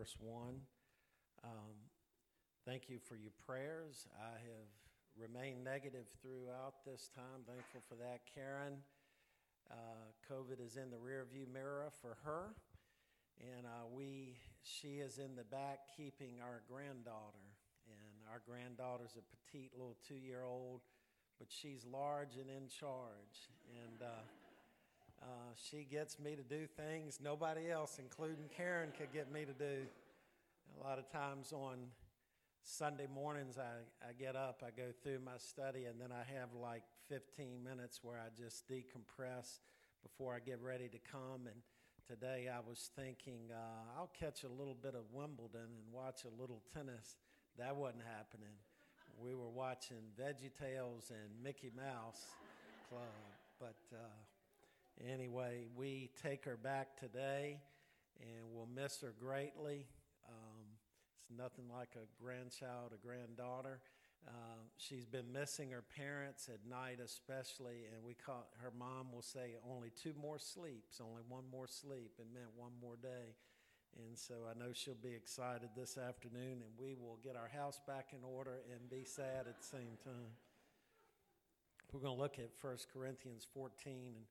verse 1. Thank you for your prayers. I have remained negative throughout this time. Thankful for that, Karen. COVID is in the rearview mirror for her, and she is in the back keeping our granddaughter. And our granddaughter's a petite little 2-year-old, but she's large and in charge. And she gets me to do things nobody else, including Karen, could get me to do. A lot of times on Sunday mornings, I get up, I go through my study, and then I have like 15 minutes where I just decompress before I get ready to come. And today I was thinking, I'll catch a little bit of Wimbledon and watch a little tennis. That wasn't happening. We were watching VeggieTales and Mickey Mouse Club. But anyway, we take her back today, and we'll miss her greatly. It's nothing like a grandchild, a granddaughter. She's been missing her parents at night especially, and her mom will say, only two more sleeps, only one more sleep. It meant one more day. And so I know she'll be excited this afternoon, and we will get our house back in order and be sad at the same time. We're going to look at 1 Corinthians 14 and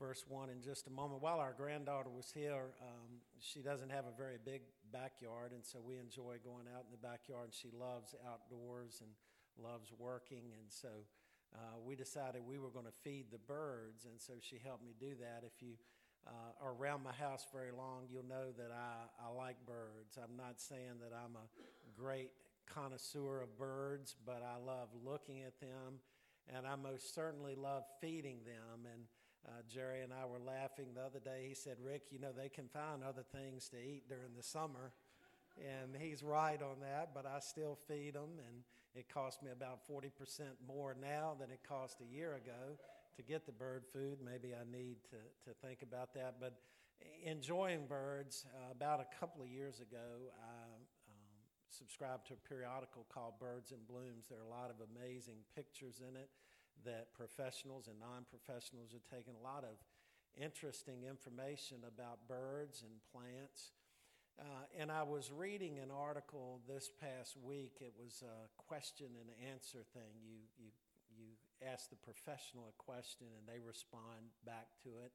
verse 1 in just a moment. While our granddaughter was here, she doesn't have a very big backyard, and so we enjoy going out in the backyard, and she loves outdoors and loves working, and so we decided we were going to feed the birds, and so she helped me do that. If you are around my house very long, you'll know that I like birds. I'm not saying that I'm a great connoisseur of birds, but I love looking at them, and I most certainly love feeding them. And Jerry and I were laughing the other day. He said, Rick, you know, they can find other things to eat during the summer. And he's right on that, but I still feed them. And it costs me about 40% more now than it cost a year ago to get the bird food. Maybe I need to think about that. But enjoying birds, about a couple of years ago, I subscribed to a periodical called Birds and Blooms. There are a lot of amazing pictures in it that professionals and non-professionals are taking, a lot of interesting information about birds and plants. And I was reading an article this past week. It was a question and answer thing. You ask the professional a question and they respond back to it.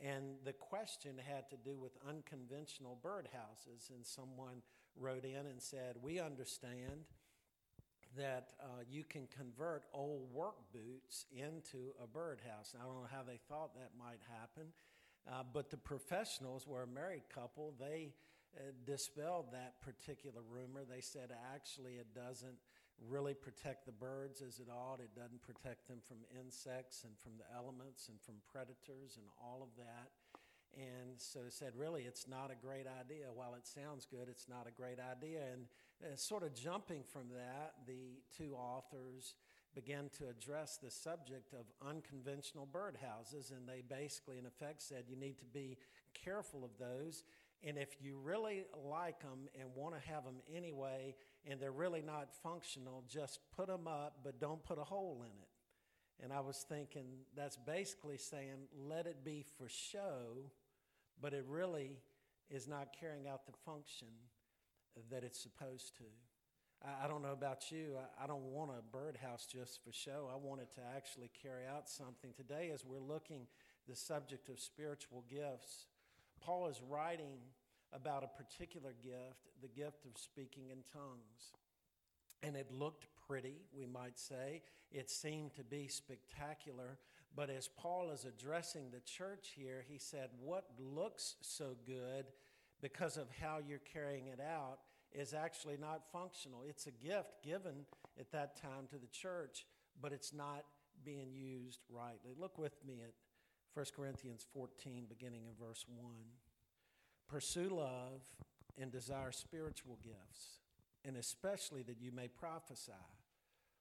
And the question had to do with unconventional birdhouses. And someone wrote in and said, we understand that you can convert old work boots into a birdhouse. And I don't know how they thought that might happen, but the professionals were a married couple. They dispelled that particular rumor. They said, actually, it doesn't really protect the birds as it ought. It doesn't protect them from insects and from the elements and from predators and all of that. And so it said, really, it's not a great idea. While it sounds good, it's not a great idea. And sort of jumping from that, the two authors began to address the subject of unconventional birdhouses, and they basically, in effect, said you need to be careful of those. And if you really like them and want to have them anyway, and they're really not functional, just put them up, but don't put a hole in it. And I was thinking, that's basically saying, let it be for show, but it really is not carrying out the function that it's supposed to. I don't know about you. I don't want a birdhouse just for show. I want it to actually carry out something. Today, as we're looking at the subject of spiritual gifts, Paul is writing about a particular gift, the gift of speaking in tongues. And it looked pretty, we might say. It seemed to be spectacular. But as Paul is addressing the church here, he said, what looks so good because of how you're carrying it out is actually not functional. It's a gift given at that time to the church, but it's not being used rightly. Look with me at 1 Corinthians 14, beginning in verse 1. Pursue love and desire spiritual gifts, and especially that you may prophesy.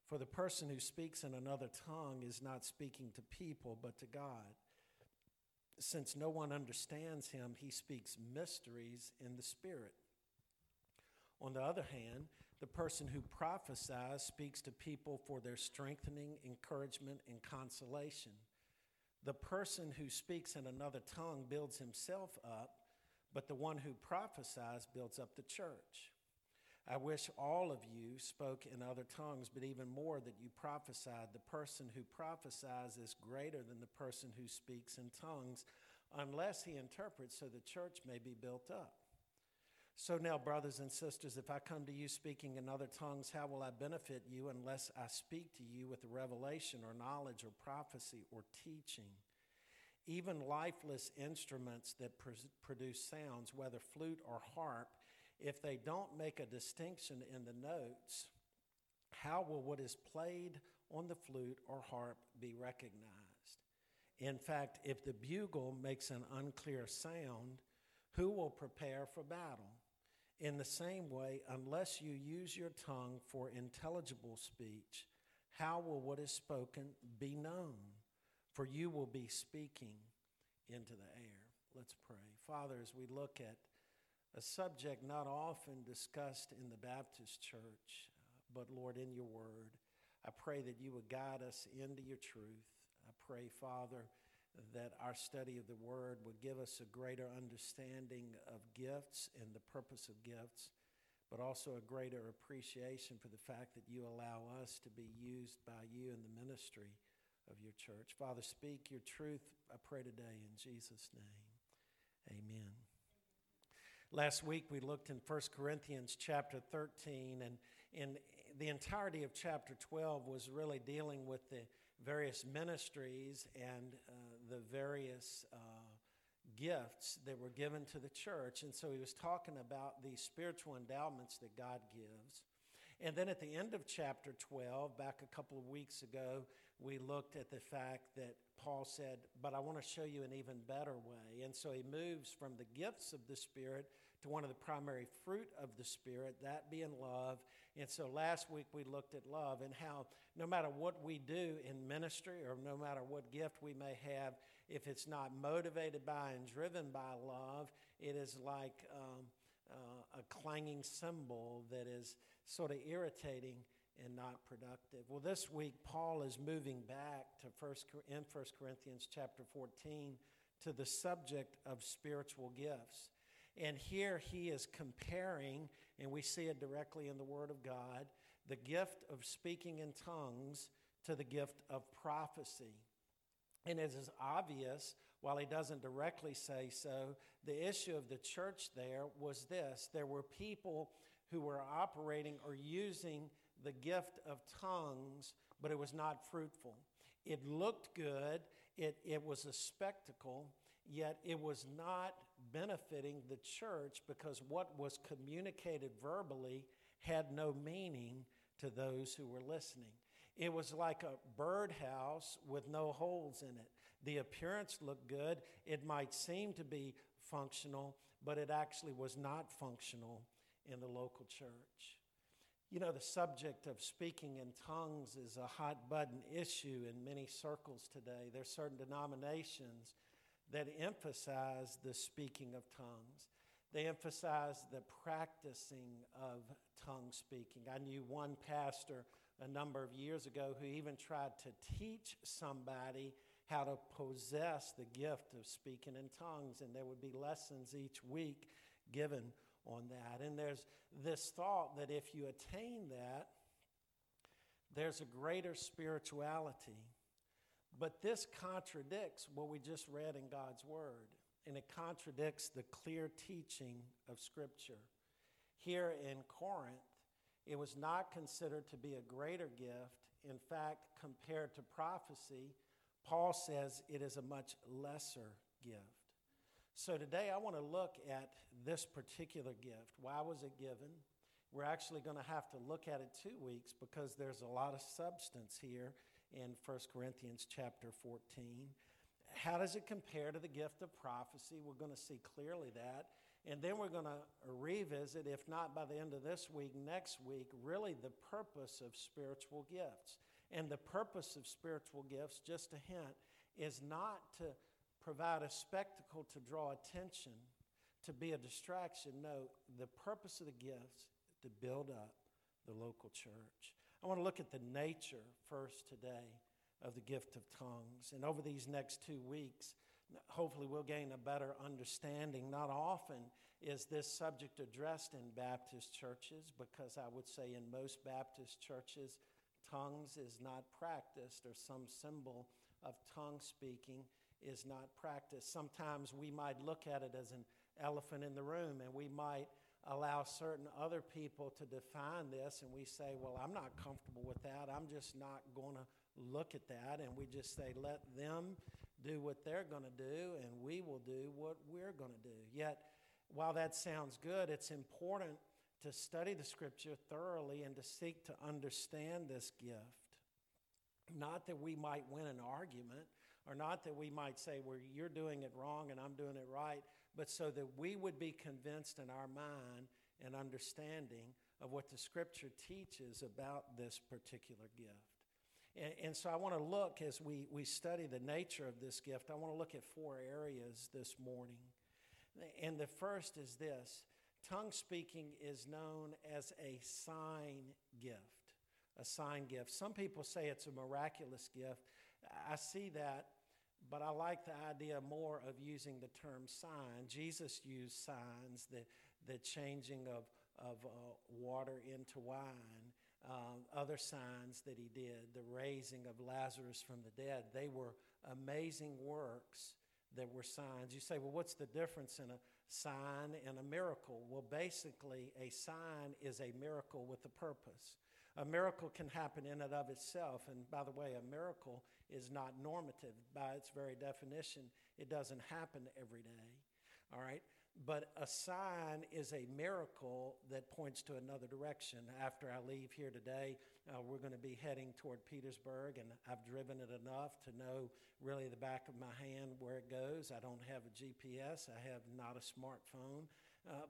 For the person who speaks in another tongue is not speaking to people, but to God. Since no one understands him, he speaks mysteries in the Spirit. On the other hand, the person who prophesies speaks to people for their strengthening, encouragement, and consolation. The person who speaks in another tongue builds himself up, but the one who prophesies builds up the church. I wish all of you spoke in other tongues, but even more that you prophesied. The person who prophesies is greater than the person who speaks in tongues, unless he interprets so the church may be built up. So now, brothers and sisters, if I come to you speaking in other tongues, how will I benefit you unless I speak to you with revelation or knowledge or prophecy or teaching? Even lifeless instruments that produce sounds, whether flute or harp, if they don't make a distinction in the notes, how will what is played on the flute or harp be recognized? In fact, if the bugle makes an unclear sound, who will prepare for battle? In the same way, unless you use your tongue for intelligible speech, how will what is spoken be known? For you will be speaking into the air. Let's pray. Father, as we look at a subject not often discussed in the Baptist church, but Lord, in your word, I pray that you would guide us into your truth. I pray, Father, that our study of the word would give us a greater understanding of gifts and the purpose of gifts, but also a greater appreciation for the fact that you allow us to be used by you in the ministry of your church. Father, speak your truth, I pray today in Jesus' name. Amen. Last week we looked in 1 Corinthians chapter 13, and in the entirety of chapter 12 was really dealing with the various ministries and the various gifts that were given to the church. And so he was talking about the spiritual endowments that God gives. And then at the end of chapter 12, back a couple of weeks ago, we looked at the fact that Paul said, but I want to show you an even better way. And so he moves from the gifts of the Spirit to one of the primary fruit of the Spirit, that being love. And so last week we looked at love and how no matter what we do in ministry or no matter what gift we may have, if it's not motivated by and driven by love, it is like a clanging cymbal that is sort of irritating and not productive. Well, this week, Paul is moving back to in 1 Corinthians chapter 14 to the subject of spiritual gifts. And here he is comparing, and we see it directly in the Word of God, the gift of speaking in tongues to the gift of prophecy. And it is obvious, while he doesn't directly say so, the issue of the church there was this. There were people who were operating or using the gift of tongues, but it was not fruitful. It looked good. It was a spectacle, yet it was not benefiting the church because what was communicated verbally had no meaning to those who were listening. It was like a birdhouse with no holes in it. The appearance looked good. It might seem to be functional, but it actually was not functional in the local church. You know, the subject of speaking in tongues is a hot button issue in many circles today. There are certain denominations that emphasize the speaking of tongues. They emphasize the practicing of tongue speaking. I knew one pastor a number of years ago who even tried to teach somebody how to possess the gift of speaking in tongues, and there would be lessons each week given on that. And there's this thought that if you attain that, there's a greater spirituality. But this contradicts what we just read in God's Word, and it contradicts the clear teaching of Scripture. Here in Corinth, it was not considered to be a greater gift. In fact, compared to prophecy, Paul says it is a much lesser gift. So today I want to look at this particular gift. Why was it given? We're actually going to have to look at it 2 weeks because there's a lot of substance here in 1 Corinthians chapter 14. How does it compare to the gift of prophecy? We're going to see clearly that. And then we're going to revisit, if not by the end of this week, next week, really the purpose of spiritual gifts. And the purpose of spiritual gifts, just a hint, is not to provide a spectacle to draw attention, to be a distraction. No, the purpose of the gifts, to build up the local church. I want to look at the nature first today of the gift of tongues. And over these next 2 weeks, hopefully we'll gain a better understanding. Not often is this subject addressed in Baptist churches, because I would say in most Baptist churches, tongues is not practiced, or some symbol of tongue speaking is not practiced. Sometimes we might look at it as an elephant in the room, and we might allow certain other people to define this, and we say, well, I'm not comfortable with that. I'm just not going to look at that. And we just say, let them do what they're going to do, and we will do what we're going to do. Yet, while that sounds good, it's important to study the Scripture thoroughly and to seek to understand this gift. Not that we might win an argument, or not that we might say, well, you're doing it wrong and I'm doing it right, but so that we would be convinced in our mind and understanding of what the Scripture teaches about this particular gift. And so I want to look, as we study the nature of this gift, I want to look at four areas this morning. And the first is this. Tongue speaking is known as a sign gift. A sign gift. Some people say it's a miraculous gift. I see that, but I like the idea more of using the term sign. Jesus used signs, the changing of water into wine, other signs that he did, the raising of Lazarus from the dead. They were amazing works that were signs. You say, well, what's the difference in a sign and a miracle? Well, basically, a sign is a miracle with a purpose. A miracle can happen in and of itself. And by the way, a miracle is not normative. By its very definition, it doesn't happen every day. All right? But a sign is a miracle that points to another direction. After I leave here today, we're going to be heading toward Petersburg, and I've driven it enough to know really the back of my hand where it goes. I don't have a GPS. I have not a smartphone.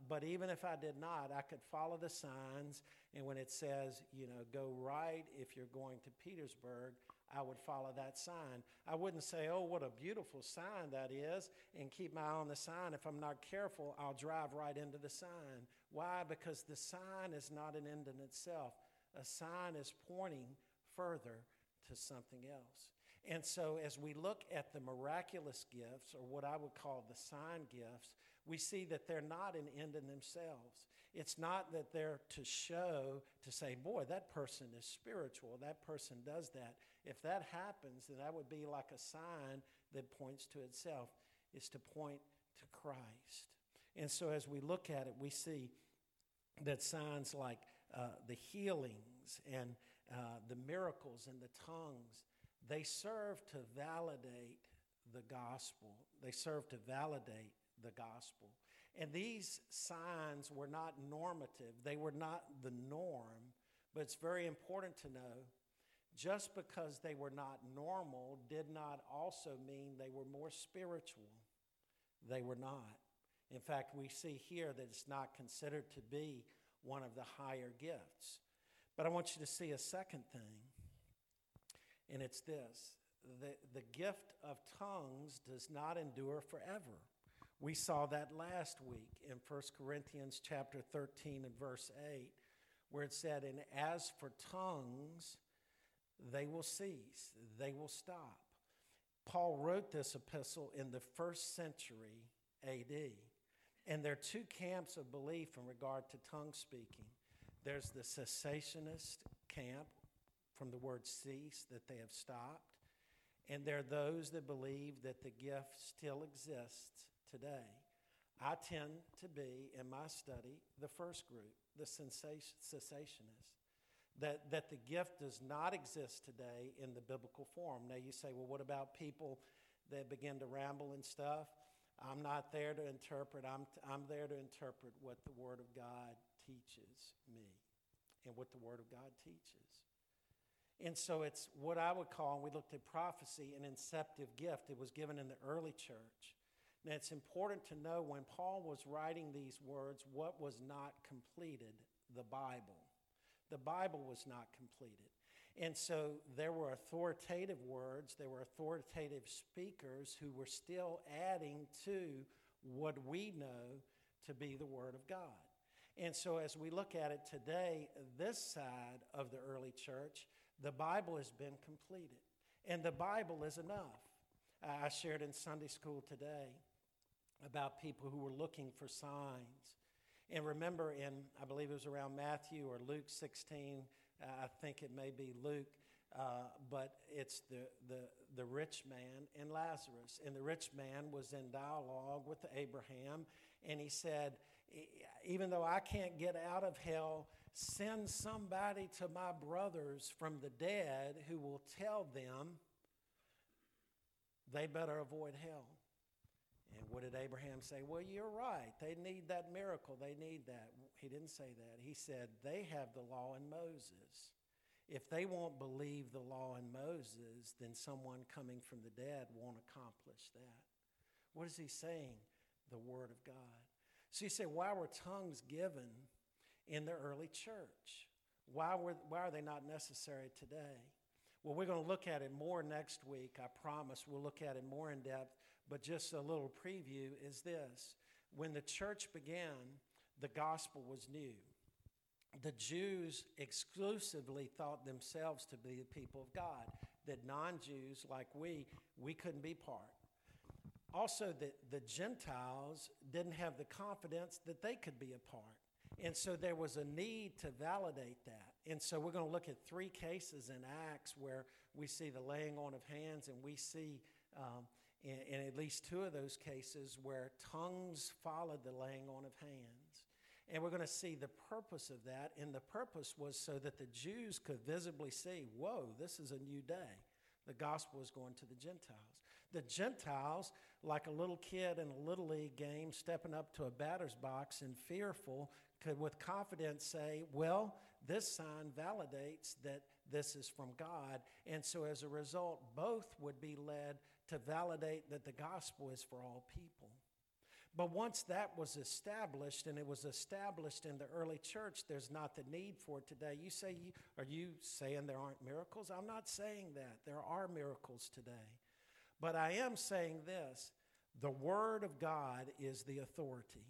But even if I did not, I could follow the signs, and when it says, you know, go right if you're going to Petersburg, I would follow that sign. I wouldn't say, oh, what a beautiful sign that is, and keep my eye on the sign. If I'm not careful, I'll drive right into the sign. Why? Because the sign is not an end in itself. A sign is pointing further to something else. And so as we look at the miraculous gifts, or what I would call the sign gifts, we see that they're not an end in themselves. It's not that they're to show, to say, boy, that person is spiritual. That person does that. If that happens, then that would be like a sign that points to itself. It's to point to Christ. And so as we look at it, we see that signs like the healings and the miracles and the tongues, they serve to validate the gospel. They serve to validate the gospel. And these signs were not normative. They were not the norm. But it's very important to know, just because they were not normal did not also mean they were more spiritual. They were not. In fact, we see here that it's not considered to be one of the higher gifts. But I want you to see a second thing, and it's this. The gift of tongues does not endure forever. We saw that last week in 1 Corinthians chapter 13 and verse 8, where it said, and as for tongues, they will cease, they will stop. Paul wrote this epistle in the first century AD, and there are two camps of belief in regard to tongue speaking. There's the cessationist camp, from the word cease, that they have stopped, and there are those that believe that the gift still exists today. I tend to be, in my study, the first group, the cessationist, that the gift does not exist today in the biblical form. Now you say, well, what about people that begin to ramble and stuff? I'm not there to interpret. I'm there to interpret what the Word of God teaches me and what the Word of God teaches. And so it's what I would call, and we looked at prophecy, an inceptive gift. It was given in the early church. Now, it's important to know when Paul was writing these words, what was not completed? The Bible. The Bible was not completed. And so there were authoritative words, there were authoritative speakers who were still adding to what we know to be the Word of God. And so as we look at it today, this side of the early church, the Bible has been completed. And the Bible is enough. I shared in Sunday school today about people who were looking for signs. And remember in, I believe it was around Matthew or Luke 16, I think it may be Luke, but it's the rich man and Lazarus. And the rich man was in dialogue with Abraham, and he said, even though I can't get out of hell, send somebody to my brothers from the dead who will tell them they better avoid hell. And what did Abraham say? Well, you're right. They need that miracle. They need that. He didn't say that. He said, they have the law in Moses. If they won't believe the law in Moses, then someone coming from the dead won't accomplish that. What is he saying? The Word of God. So you say, why were tongues given in the early church? Why are they not necessary today? Well, we're going to look at it more next week. I promise we'll look at it more in depth. But just a little preview is this. When the church began, the gospel was new. The Jews exclusively thought themselves to be the people of God. That non-Jews like we couldn't be part. Also, the Gentiles didn't have the confidence that they could be a part. And so there was a need to validate that. And so we're going to look at three cases in Acts where we see the laying on of hands, and we see in at least two of those cases where tongues followed the laying on of hands. And we're going to see the purpose of that. And the purpose was so that the Jews could visibly see, whoa, this is a new day. The gospel is going to the Gentiles. The Gentiles, like a little kid in a little league game, stepping up to a batter's box and fearful, could with confidence say, well, this sign validates that this is from God. And so as a result, both would be led to validate that the gospel is for all people. But once that was established, and it was established in the early church, there's not the need for it today. You say, are you saying there aren't miracles? I'm not saying that. There are miracles today. But I am saying this, the Word of God is the authority.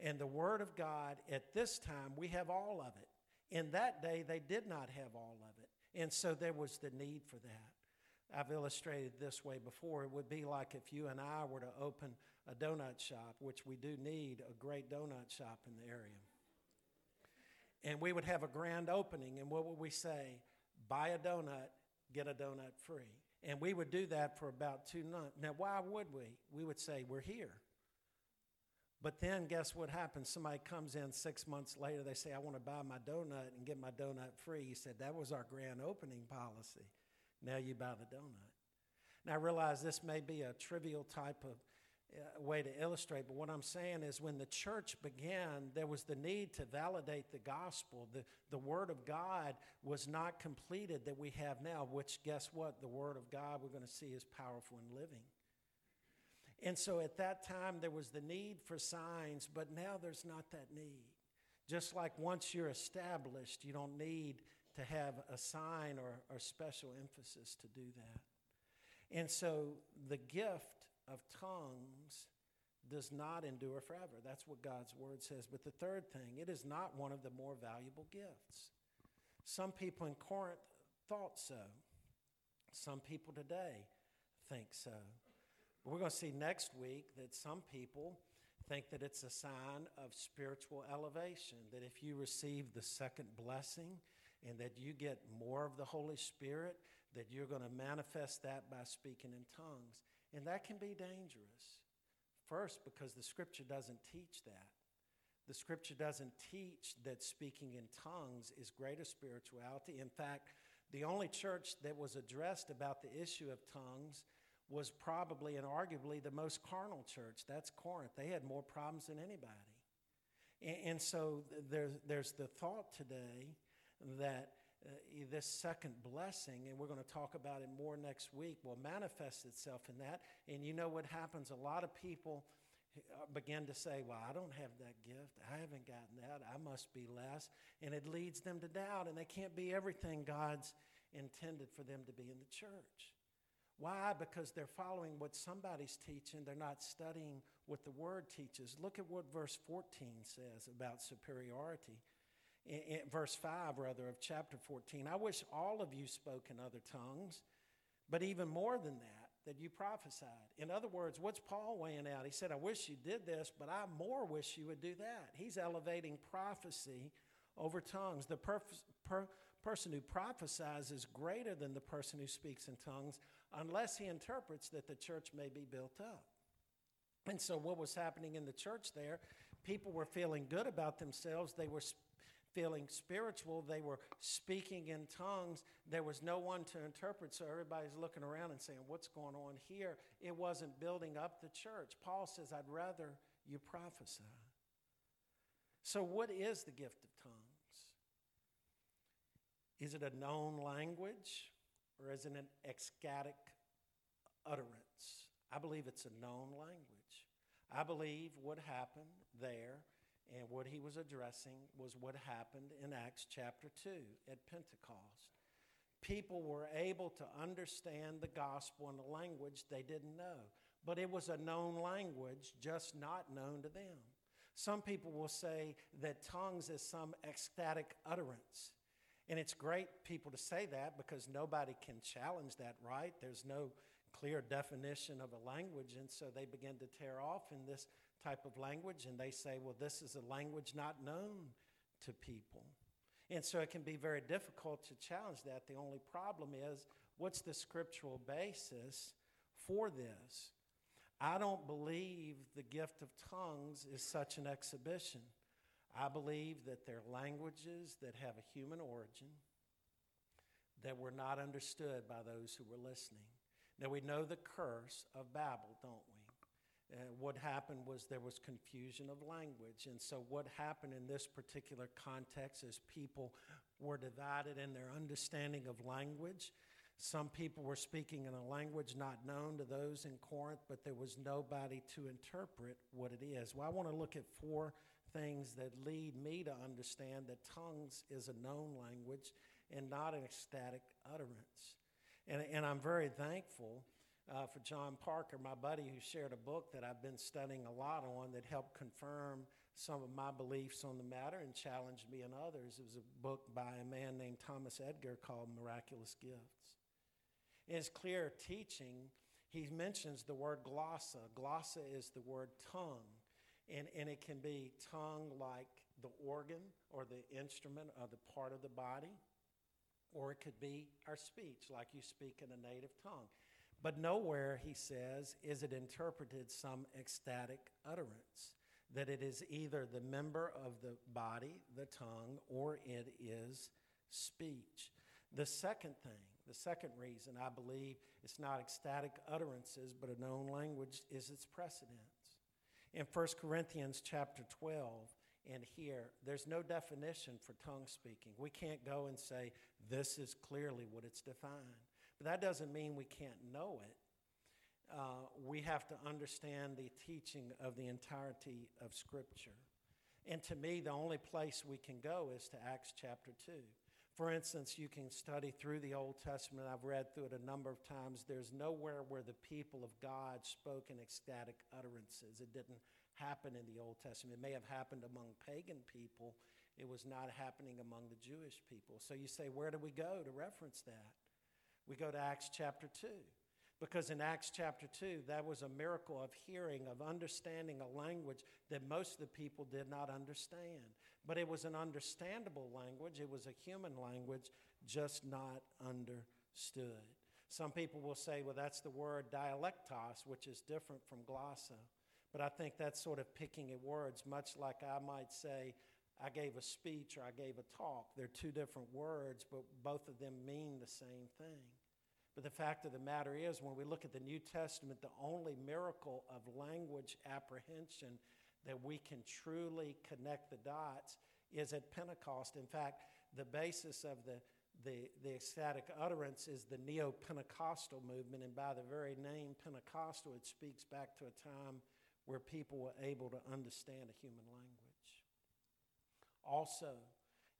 And the Word of God, at this time, we have all of it. In that day, they did not have all of it. And so there was the need for that. I've illustrated this way before. It would be like if you and I were to open a donut shop, which we do need a great donut shop in the area. And we would have a grand opening, and what would we say? Buy a donut, get a donut free. And we would do that for about 2 months. Now, why would we? We would say, we're here. But then guess what happens? Somebody comes in 6 months later, they say, I want to buy my donut and get my donut free. You said, that was our grand opening policy. Now you buy the donut. Now I realize this may be a trivial type of way to illustrate, but what I'm saying is when the church began, there was the need to validate the gospel. The Word of God was not completed that we have now, which guess what? The Word of God we're going to see is powerful and living. And so at that time, there was the need for signs, but now there's not that need. Just like once you're established, you don't need to have a sign or special emphasis to do that. And so the gift of tongues does not endure forever. That's what God's Word says. But the third thing, it is not one of the more valuable gifts. Some people in Corinth thought so. Some people today think so. But we're going to see next week that some people think that it's a sign of spiritual elevation, that if you receive the second blessing and that you get more of the Holy Spirit, that you're going to manifest that by speaking in tongues. And that can be dangerous. First, because the Scripture doesn't teach that. The Scripture doesn't teach that speaking in tongues is greater spirituality. In fact, the only church that was addressed about the issue of tongues was probably and arguably the most carnal church. That's Corinth. They had more problems than anybody. And so there's the thought today that this second blessing, and we're going to talk about it more next week, will manifest itself in that. And you know what happens? A lot of people begin to say, well, I don't have that gift. I haven't gotten that. I must be less. And it leads them to doubt, and they can't be everything God's intended for them to be in the church. Why? Because they're following what somebody's teaching. They're not studying what the Word teaches. Look at what verse 14 says about superiority. In verse 5, rather, of chapter 14, I wish all of you spoke in other tongues, but even more than that, that you prophesied. In other words, what's Paul weighing out? He said, I wish you did this, but I more wish you would do that. He's elevating prophecy over tongues. The person who prophesies is greater than the person who speaks in tongues unless he interprets that the church may be built up. And so what was happening in the church there, people were feeling good about themselves. They were feeling spiritual. They were speaking in tongues. There was no one to interpret, so everybody's looking around and saying, what's going on here? It wasn't building up the church. Paul says, I'd rather you prophesy. So what is the gift of tongues? Is it a known language, or is it an ecstatic utterance? I believe it's a known language. I believe what happened there and what he was addressing was what happened in Acts chapter 2 at Pentecost. People were able to understand the gospel in a language they didn't know. But it was a known language, just not known to them. Some people will say that tongues is some ecstatic utterance. And it's great people to say that because nobody can challenge that, right? There's no clear definition of a language, and so they begin to tear off in this type of language, and they say, well, this is a language not known to people. And so it can be very difficult to challenge that. The only problem is, what's the scriptural basis for this? I don't believe the gift of tongues is such an exhibition. I believe that they're languages that have a human origin that were not understood by those who were listening. Now, we know the curse of Babel, don't we? What happened was there was confusion of language. And so what happened in this particular context is people were divided in their understanding of language. Some people were speaking in a language not known to those in Corinth, but there was nobody to interpret what it is. Well, I want to look at four things that lead me to understand that tongues is a known language and not an ecstatic utterance. And I'm very thankful for John Parker, my buddy, who shared a book that I've been studying a lot on that helped confirm some of my beliefs on the matter and challenged me and others. It was a book by a man named Thomas Edgar called Miraculous Gifts. In his clear teaching, he mentions the word glossa. Glossa is the word tongue, and it can be tongue like the organ or the instrument or the part of the body. Or it could be our speech, like you speak in a native tongue. But nowhere, he says, is it interpreted some ecstatic utterance, that it is either the member of the body, the tongue, or it is speech. The second thing, the second reason I believe it's not ecstatic utterances, but a known language, is its precedence. In 1 Corinthians chapter 12, and here, there's no definition for tongue speaking. We can't go and say, this is clearly what it's defined. But that doesn't mean we can't know it. We have to understand the teaching of the entirety of Scripture. And to me, the only place we can go is to Acts chapter 2. For instance, you can study through the Old Testament. I've read through it a number of times. There's nowhere where the people of God spoke in ecstatic utterances. It didn't happen in the Old Testament. It may have happened among pagan people. It was not happening among the Jewish people. So you say, where do we go to reference that? We go to Acts chapter 2. Because in Acts chapter 2, that was a miracle of hearing, of understanding a language that most of the people did not understand. But it was an understandable language. It was a human language, just not understood. Some people will say, well, that's the word dialectos, which is different from glossa. But I think that's sort of picking at words, much like I might say, I gave a speech or I gave a talk. They're two different words, but both of them mean the same thing. But the fact of the matter is, when we look at the New Testament, the only miracle of language apprehension that we can truly connect the dots is at Pentecost. In fact, the basis of the ecstatic utterance is the Neo-Pentecostal movement, and by the very name Pentecostal, it speaks back to a time where people were able to understand a human language. Also,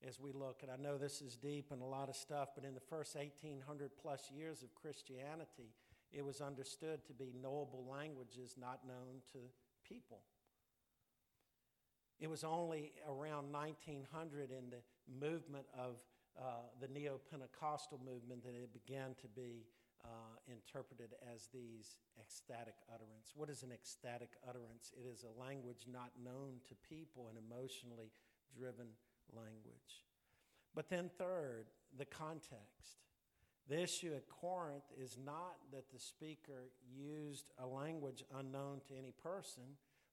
as we look, and I know this is deep and a lot of stuff, but in the first 1,800 plus years of Christianity, it was understood to be knowable languages not known to people. It was only around 1900 in the movement of the Neo-Pentecostal movement that it began to be interpreted as these ecstatic utterance. What is an ecstatic utterance? It is a language not known to people, an emotionally driven language. But then third, the context. The issue at Corinth is not that the speaker used a language unknown to any person,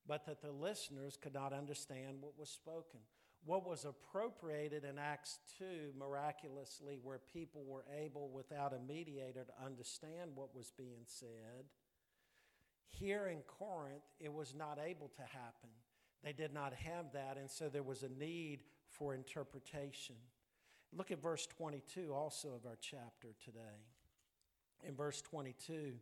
but that the listeners could not understand what was spoken. What was appropriated in Acts 2 miraculously, where people were able, without a mediator, to understand what was being said, here in Corinth, it was not able to happen. They did not have that, and so there was a need for interpretation. Look at verse 22 also of our chapter today. In verse 22,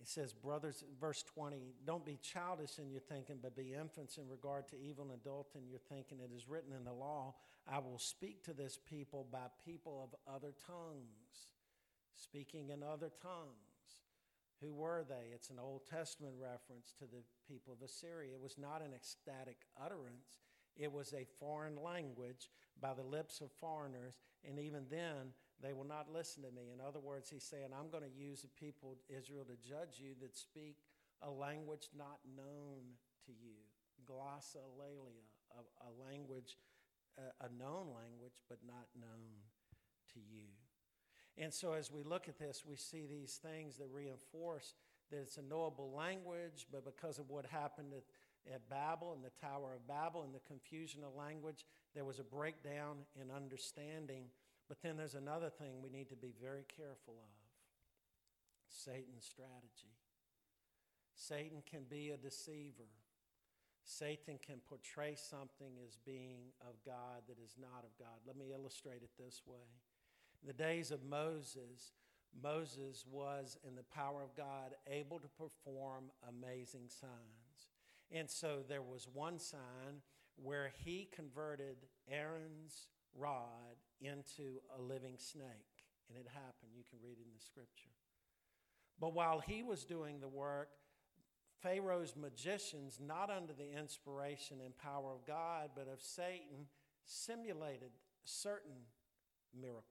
it says, brothers, verse 20, don't be childish in your thinking, but be infants in regard to evil and adult in your thinking. It is written in the law, I will speak to this people by people of other tongues. Speaking in other tongues. Who were they? It's an Old Testament reference to the people of Assyria. It was not an ecstatic utterance. It was a foreign language by the lips of foreigners, and even then, they will not listen to me. In other words, he's saying, I'm going to use the people of Israel to judge you that speak a language not known to you. Glossolalia, a language, a known language, but not known to you. And so as we look at this, we see these things that reinforce that it's a knowable language, but because of what happened at Babel and the Tower of Babel and the confusion of language, there was a breakdown in understanding. But then there's another thing we need to be very careful of, Satan's strategy. Satan can be a deceiver. Satan can portray something as being of God that is not of God. Let me illustrate it this way. In the days of Moses, Moses was, in the power of God, able to perform amazing signs. And so there was one sign where he converted Aaron's rod into a living snake. And it happened. You can read it in the scripture. But while he was doing the work, Pharaoh's magicians, not under the inspiration and power of God, but of Satan, simulated certain miracles.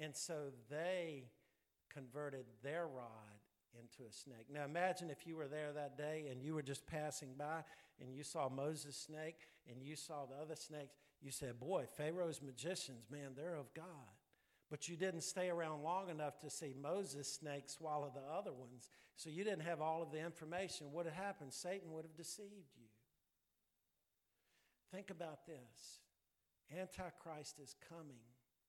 And so they converted their rod into a snake. Now imagine if you were there that day and you were just passing by and you saw Moses' snake and you saw the other snakes. You said, boy, Pharaoh's magicians, man, they're of God. But you didn't stay around long enough to see Moses' snake swallow the other ones. So you didn't have all of the information. What had happened? Satan would have deceived you. Think about this. Antichrist is coming.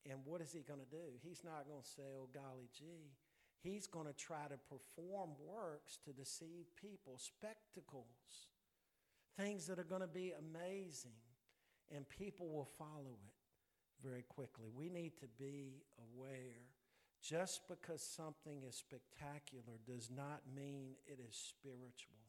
And what is he going to do? He's not going to say, oh, golly gee. He's going to try to perform works to deceive people, spectacles, things that are going to be amazing, and people will follow it very quickly. We need to be aware. Just because something is spectacular does not mean it is spiritual.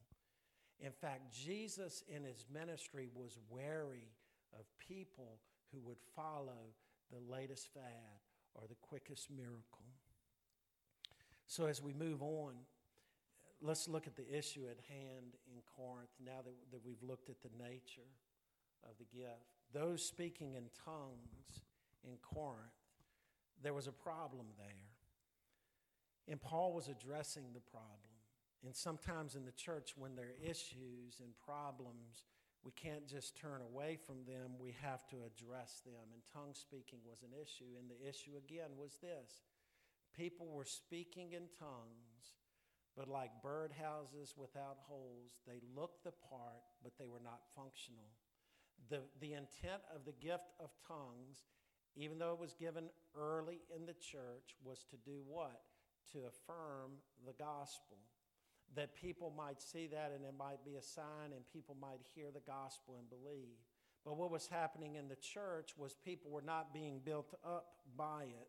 In fact, Jesus in his ministry was wary of people who would follow the latest fad or the quickest miracle. So as we move on, let's look at the issue at hand in Corinth now that we've looked at the nature of the gift. Those speaking in tongues in Corinth, there was a problem there. And Paul was addressing the problem. And sometimes in the church, when there are issues and problems, we can't just turn away from them. We have to address them. And tongue speaking was an issue. And the issue, again, was this. People were speaking in tongues, but like birdhouses without holes, they looked the part, but they were not functional. The intent of the gift of tongues, even though it was given early in the church, was to do what? To affirm the gospel. That people might see that and it might be a sign and people might hear the gospel and believe. But what was happening in the church was people were not being built up by it.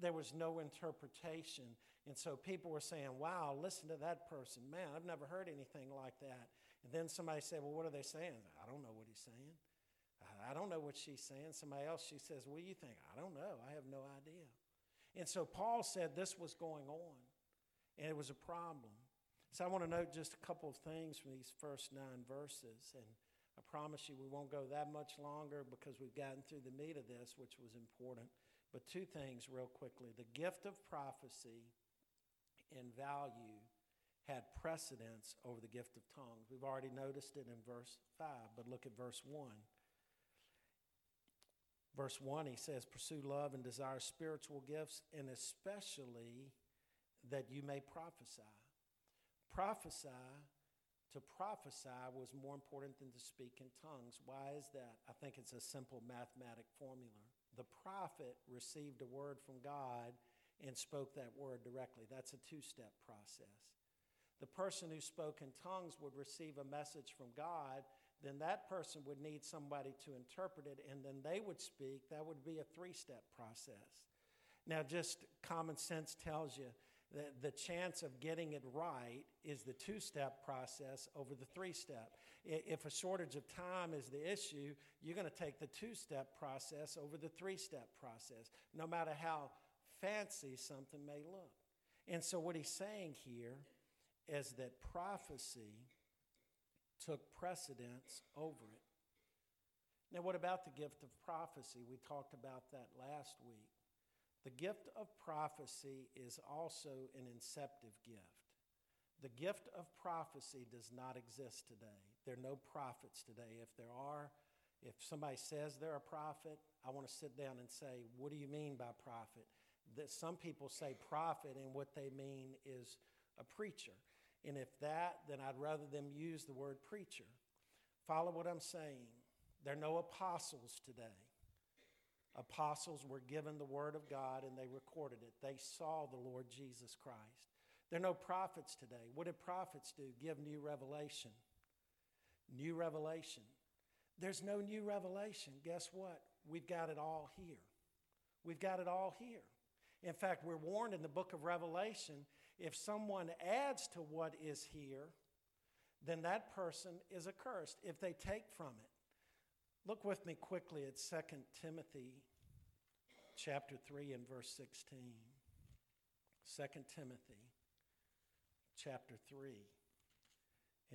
There was no interpretation. And so people were saying, wow, listen to that person. Man, I've never heard anything like that. And then somebody said, well, what are they saying? I don't know what he's saying. I don't know what she's saying. Somebody else, she says, what do you think? I don't know. I have no idea. And so Paul said this was going on. And it was a problem. So I want to note just a couple of things from these first 9 verses. And I promise you we won't go that much longer because we've gotten through the meat of this, which was important But two things real quickly. The gift of prophecy in value had precedence over the gift of tongues. We've already noticed it in verse 5, but look at verse 1. Verse 1, he says, pursue love and desire spiritual gifts, and especially that you may prophesy. To prophesy was more important than to speak in tongues. Why is that? I think it's a simple mathematic formula. The prophet received a word from God and spoke that word directly. That's a two-step process. The person who spoke in tongues would receive a message from God, then that person would need somebody to interpret it, and then they would speak. That would be a three-step process. Now, just common sense tells you that the chance of getting it right is the two-step process over the three-step. If a shortage of time is the issue, you're going to take the two-step process over the three-step process, no matter how fancy something may look. And so what he's saying here is that prophecy took precedence over it. Now, what about the gift of prophecy? We talked about that last week. The gift of prophecy is also an inceptive gift. The gift of prophecy does not exist today. There are no prophets today. If there are, if somebody says they're a prophet, I want to sit down and say, what do you mean by prophet? That some people say prophet, and what they mean is a preacher. And if that, then I'd rather them use the word preacher. Follow what I'm saying. There are no apostles today. Apostles were given the word of God and they recorded it. They saw the Lord Jesus Christ. There are no prophets today. What did prophets do? Give new revelation. New revelation. There's no new revelation. Guess what? We've got it all here. We've got it all here. In fact, we're warned in the book of Revelation, if someone adds to what is here, then that person is accursed if they take from it. Look with me quickly at 2 Timothy chapter 3 and verse 16. 2 Timothy chapter 3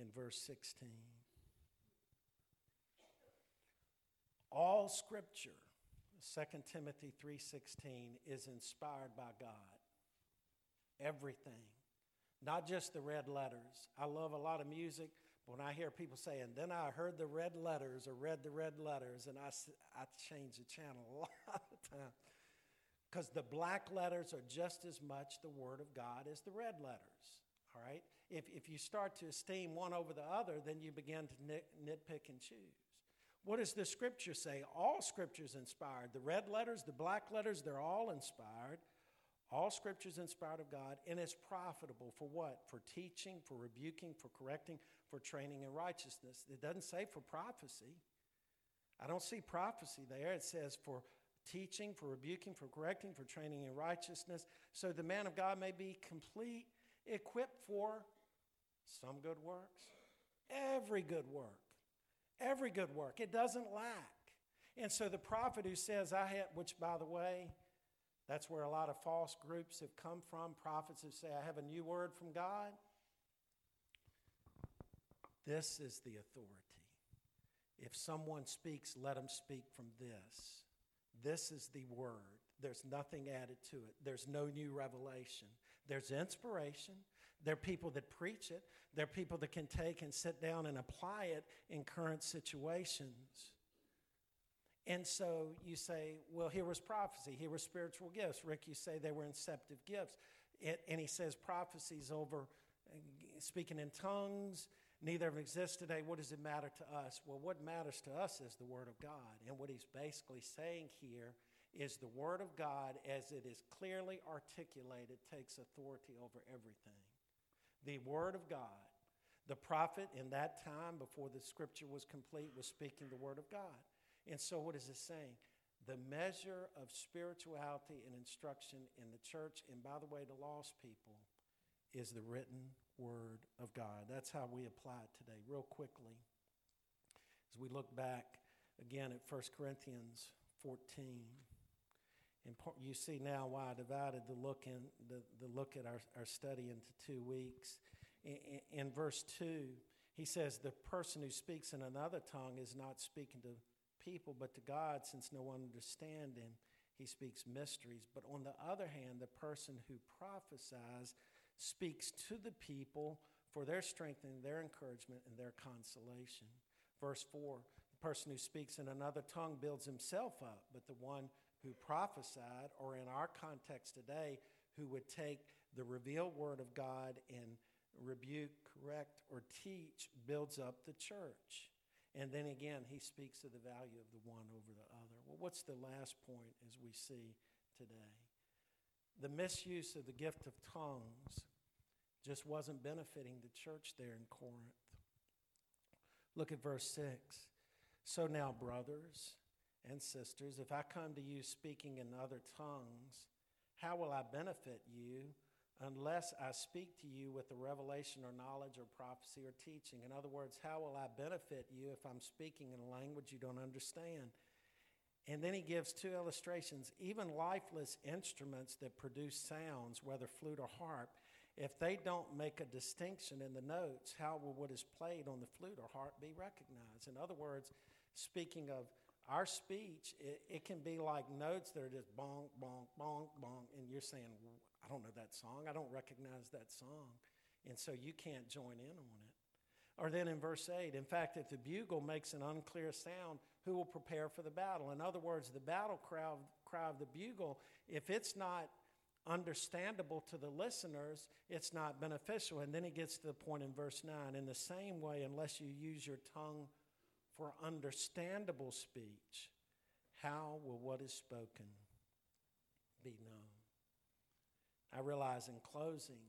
and verse 16. All scripture, 2 Timothy 3:16, is inspired by God. Everything. Not just the red letters. I love a lot of music, but when I hear people saying, then I heard the red letters or read the red letters, and I change the channel a lot of times. Because the black letters are just as much the Word of God as the red letters. All right? If you start to esteem one over the other, then you begin to nitpick and choose. What does the scripture say? All scripture's inspired. The red letters, the black letters, they're all inspired. All scripture's inspired of God, and it's profitable for what? For teaching, for rebuking, for correcting, for training in righteousness. It doesn't say for prophecy. I don't see prophecy there. It says for teaching, for rebuking, for correcting, for training in righteousness, so the man of God may be complete, equipped for some good works, every good work. Every good work. It doesn't lack. And so the prophet who says, I have, which by the way, that's where a lot of false groups have come from, prophets who say, I have a new word from God. This is the authority. If someone speaks, let them speak from this. This is the word. There's nothing added to it. There's no new revelation. There's inspiration. There are people that preach it. There are people that can take and sit down and apply it in current situations. And so you say, well, here was prophecy. Here were spiritual gifts. Rick, you say they were inceptive gifts. And he says prophecies over speaking in tongues, neither of them exist today. What does it matter to us? Well, what matters to us is the Word of God. And what he's basically saying here is the Word of God, as it is clearly articulated, takes authority over everything. The Word of God. The prophet in that time, before the Scripture was complete, was speaking the Word of God. And so what is it saying? The measure of spirituality and instruction in the church, and by the way, the lost people, is the written Word of God. That's how we apply it today. Real quickly, as we look back again at 1 Corinthians 14, and you see now why I divided the look at our study into 2 weeks. In verse 2, he says, the person who speaks in another tongue is not speaking to people, but to God, since no one understands him. He speaks mysteries. But on the other hand, the person who prophesies speaks to the people for their strengthening, their encouragement, and their consolation. Verse 4, the person who speaks in another tongue builds himself up, but the one who prophesied, or in our context today, who would take the revealed word of God and rebuke, correct, or teach, builds up the church. And then again, he speaks of the value of the one over the other. Well, what's the last point as we see today? The misuse of the gift of tongues just wasn't benefiting the church there in Corinth. Look at verse 6. So now, brothers and sisters, if I come to you speaking in other tongues, how will I benefit you unless I speak to you with the revelation or knowledge or prophecy or teaching? In other words, how will I benefit you if I'm speaking in a language you don't understand? And then he gives two illustrations. Even lifeless instruments that produce sounds, whether flute or harp, if they don't make a distinction in the notes, how will what is played on the flute or harp be recognized? In other words, speaking of our speech, it can be like notes that are just bonk, bonk, bonk, bonk, and you're saying, I don't know that song. I don't recognize that song. And so you can't join in on it. Or then in verse 8, in fact, if the bugle makes an unclear sound, who will prepare for the battle? In other words, the battle cry of the bugle, if it's not understandable to the listeners, it's not beneficial. And then it gets to the point in verse 9, in the same way, unless you use your tongue for understandable speech, how will what is spoken be known? I realize in closing,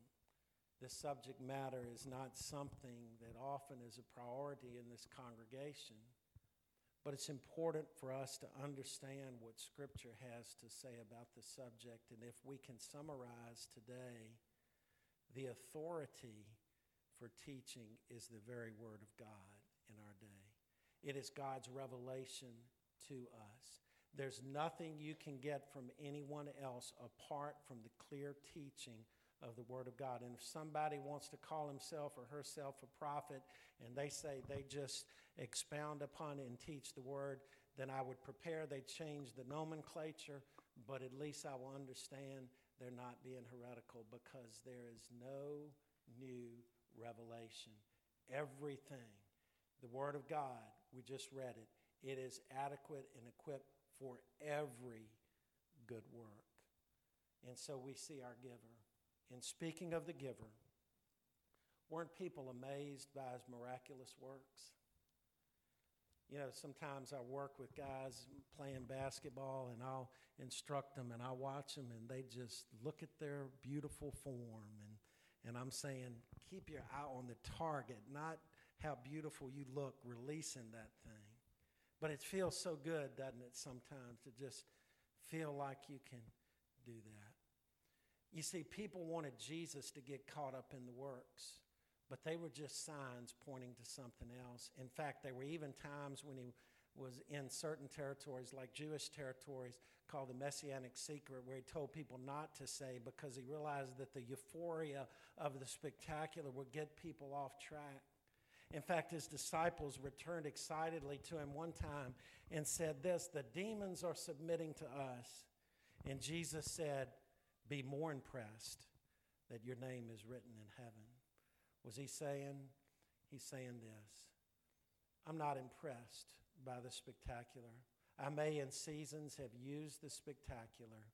the subject matter is not something that often is a priority in this congregation, but it's important for us to understand what Scripture has to say about the subject. And if we can summarize today, the authority for teaching is the very Word of God in our day. It is God's revelation to us. There's nothing you can get from anyone else apart from the clear teaching of the Word of God. And if somebody wants to call himself or herself a prophet, and they say they just expound upon and teach the Word, then I would prepare they change the nomenclature, but at least I will understand they're not being heretical, because there is no new revelation. Everything, the Word of God, we just read it, it is adequate and equipped for every good work. And so we see our giver. And speaking of the giver, weren't people amazed by his miraculous works? You know, sometimes I work with guys playing basketball, and I'll instruct them, and I watch them, and they just look at their beautiful form. And I'm saying, keep your eye on the target, not how beautiful you look releasing that thing. But it feels so good, doesn't it, sometimes, to just feel like you can do that. You see, people wanted Jesus to get caught up in the works, but they were just signs pointing to something else. In fact, there were even times when he was in certain territories, like Jewish territories, called the Messianic Secret, where he told people not to say, because he realized that the euphoria of the spectacular would get people off track. In fact, his disciples returned excitedly to him one time and said this, "The demons are submitting to us." And Jesus said, "Be more impressed that your name is written in heaven." Was he saying? He's saying this. I'm not impressed by the spectacular. I may in seasons have used the spectacular,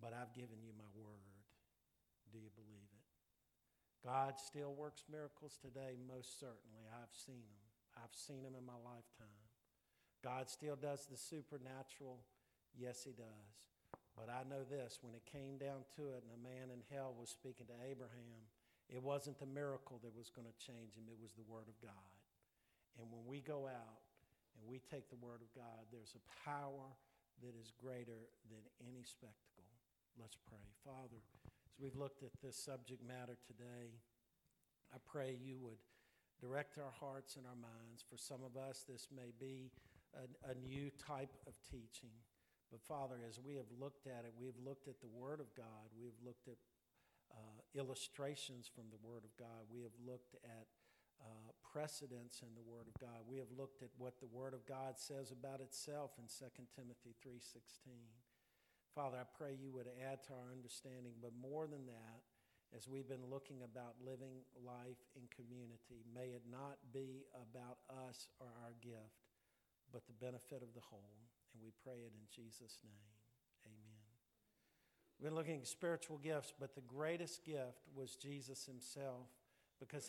but I've given you my word. Do you believe it? God still works miracles today, most certainly. I've seen them. I've seen them in my lifetime. God still does the supernatural. Yes, he does. But I know this, when it came down to it and a man in hell was speaking to Abraham, it wasn't the miracle that was going to change him. It was the word of God. And when we go out and we take the word of God, there's a power that is greater than any spectacle. Let's pray. Father, we've looked at this subject matter today. I pray you would direct our hearts and our minds. For some of us, this may be a new type of teaching. But, Father, as we have looked at it, we have looked at the Word of God. We have looked at illustrations from the Word of God. We have looked at precedents in the Word of God. We have looked at what the Word of God says about itself in 2 Timothy 3:16. Father, I pray you would add to our understanding, but more than that, as we've been looking about living life in community, may it not be about us or our gift, but the benefit of the whole. And we pray it in Jesus' name. Amen. We've been looking at spiritual gifts, but the greatest gift was Jesus himself, because